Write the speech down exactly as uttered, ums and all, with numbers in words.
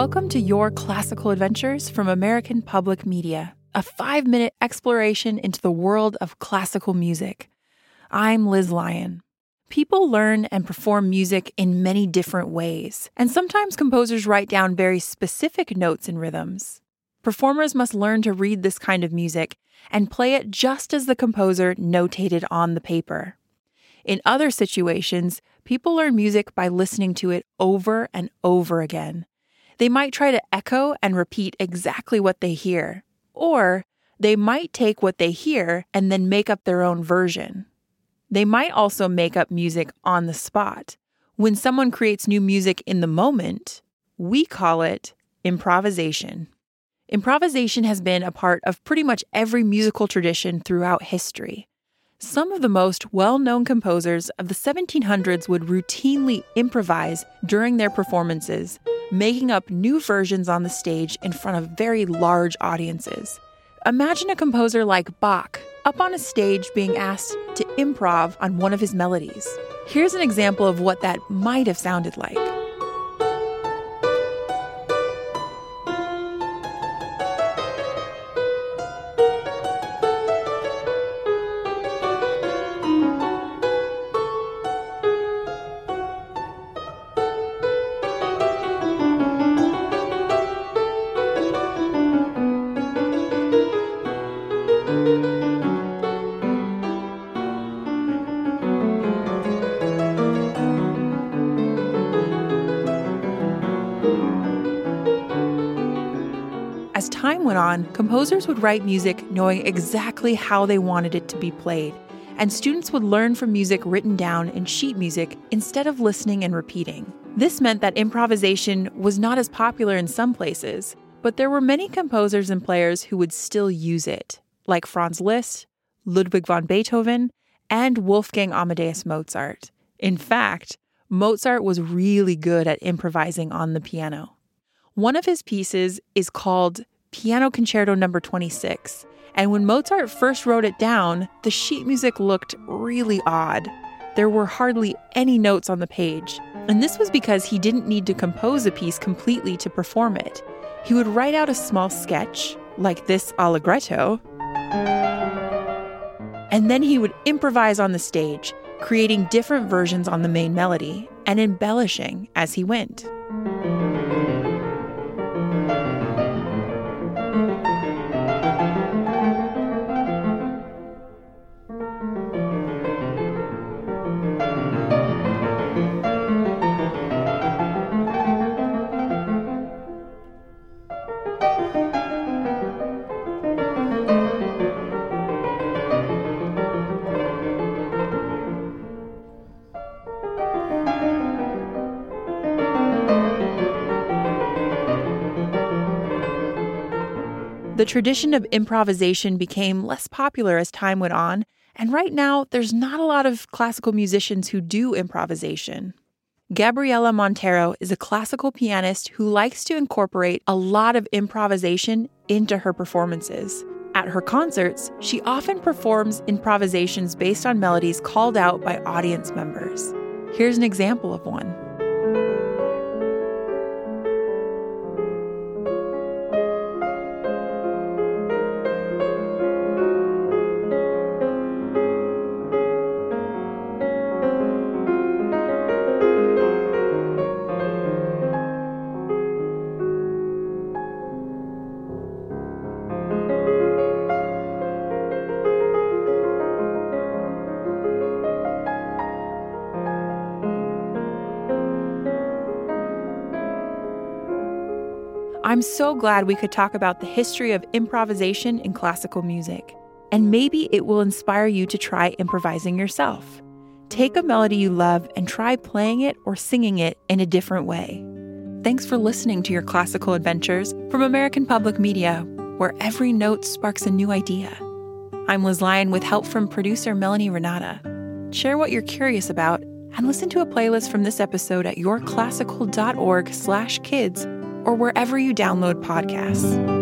Welcome to Your Classical Adventures from American Public Media, a five-minute exploration into the world of classical music. I'm Liz Lyon. People learn and perform music in many different ways, and sometimes composers write down very specific notes and rhythms. Performers must learn to read this kind of music and play it just as the composer notated on the paper. In other situations, people learn music by listening to it over and over again. They might try to echo and repeat exactly what they hear, or they might take what they hear and then make up their own version. They might also make up music on the spot. When someone creates new music in the moment, we call it improvisation. Improvisation has been a part of pretty much every musical tradition throughout history. Some of the most well-known composers of the seventeen hundreds would routinely improvise during their performances, making up new versions on the stage in front of very large audiences. Imagine a composer like Bach up on a stage being asked to improv on one of his melodies. Here's an example of what that might have sounded like. As time went on, composers would write music knowing exactly how they wanted it to be played, and students would learn from music written down in sheet music instead of listening and repeating. This meant that improvisation was not as popular in some places, but there were many composers and players who would still use it, like Franz Liszt, Ludwig van Beethoven, and Wolfgang Amadeus Mozart. In fact, Mozart was really good at improvising on the piano. One of his pieces is called Piano Concerto number twenty-six, and when Mozart first wrote it down, the sheet music looked really odd. There were hardly any notes on the page, and this was because he didn't need to compose a piece completely to perform it. He would write out a small sketch, like this Allegretto, and then he would improvise on the stage, creating different versions on the main melody and embellishing as he went. The tradition of improvisation became less popular as time went on, and right now there's not a lot of classical musicians who do improvisation. Gabriela Montero is a classical pianist who likes to incorporate a lot of improvisation into her performances. At her concerts, she often performs improvisations based on melodies called out by audience members. Here's an example of one. I'm so glad we could talk about the history of improvisation in classical music, and maybe it will inspire you to try improvising yourself. Take a melody you love and try playing it or singing it in a different way. Thanks for listening to Your Classical Adventures from American Public Media, where every note sparks a new idea. I'm Liz Lyon with help from producer Melanie Renata. Share what you're curious about and listen to a playlist from this episode at your classical dot org slash kids or wherever you download podcasts.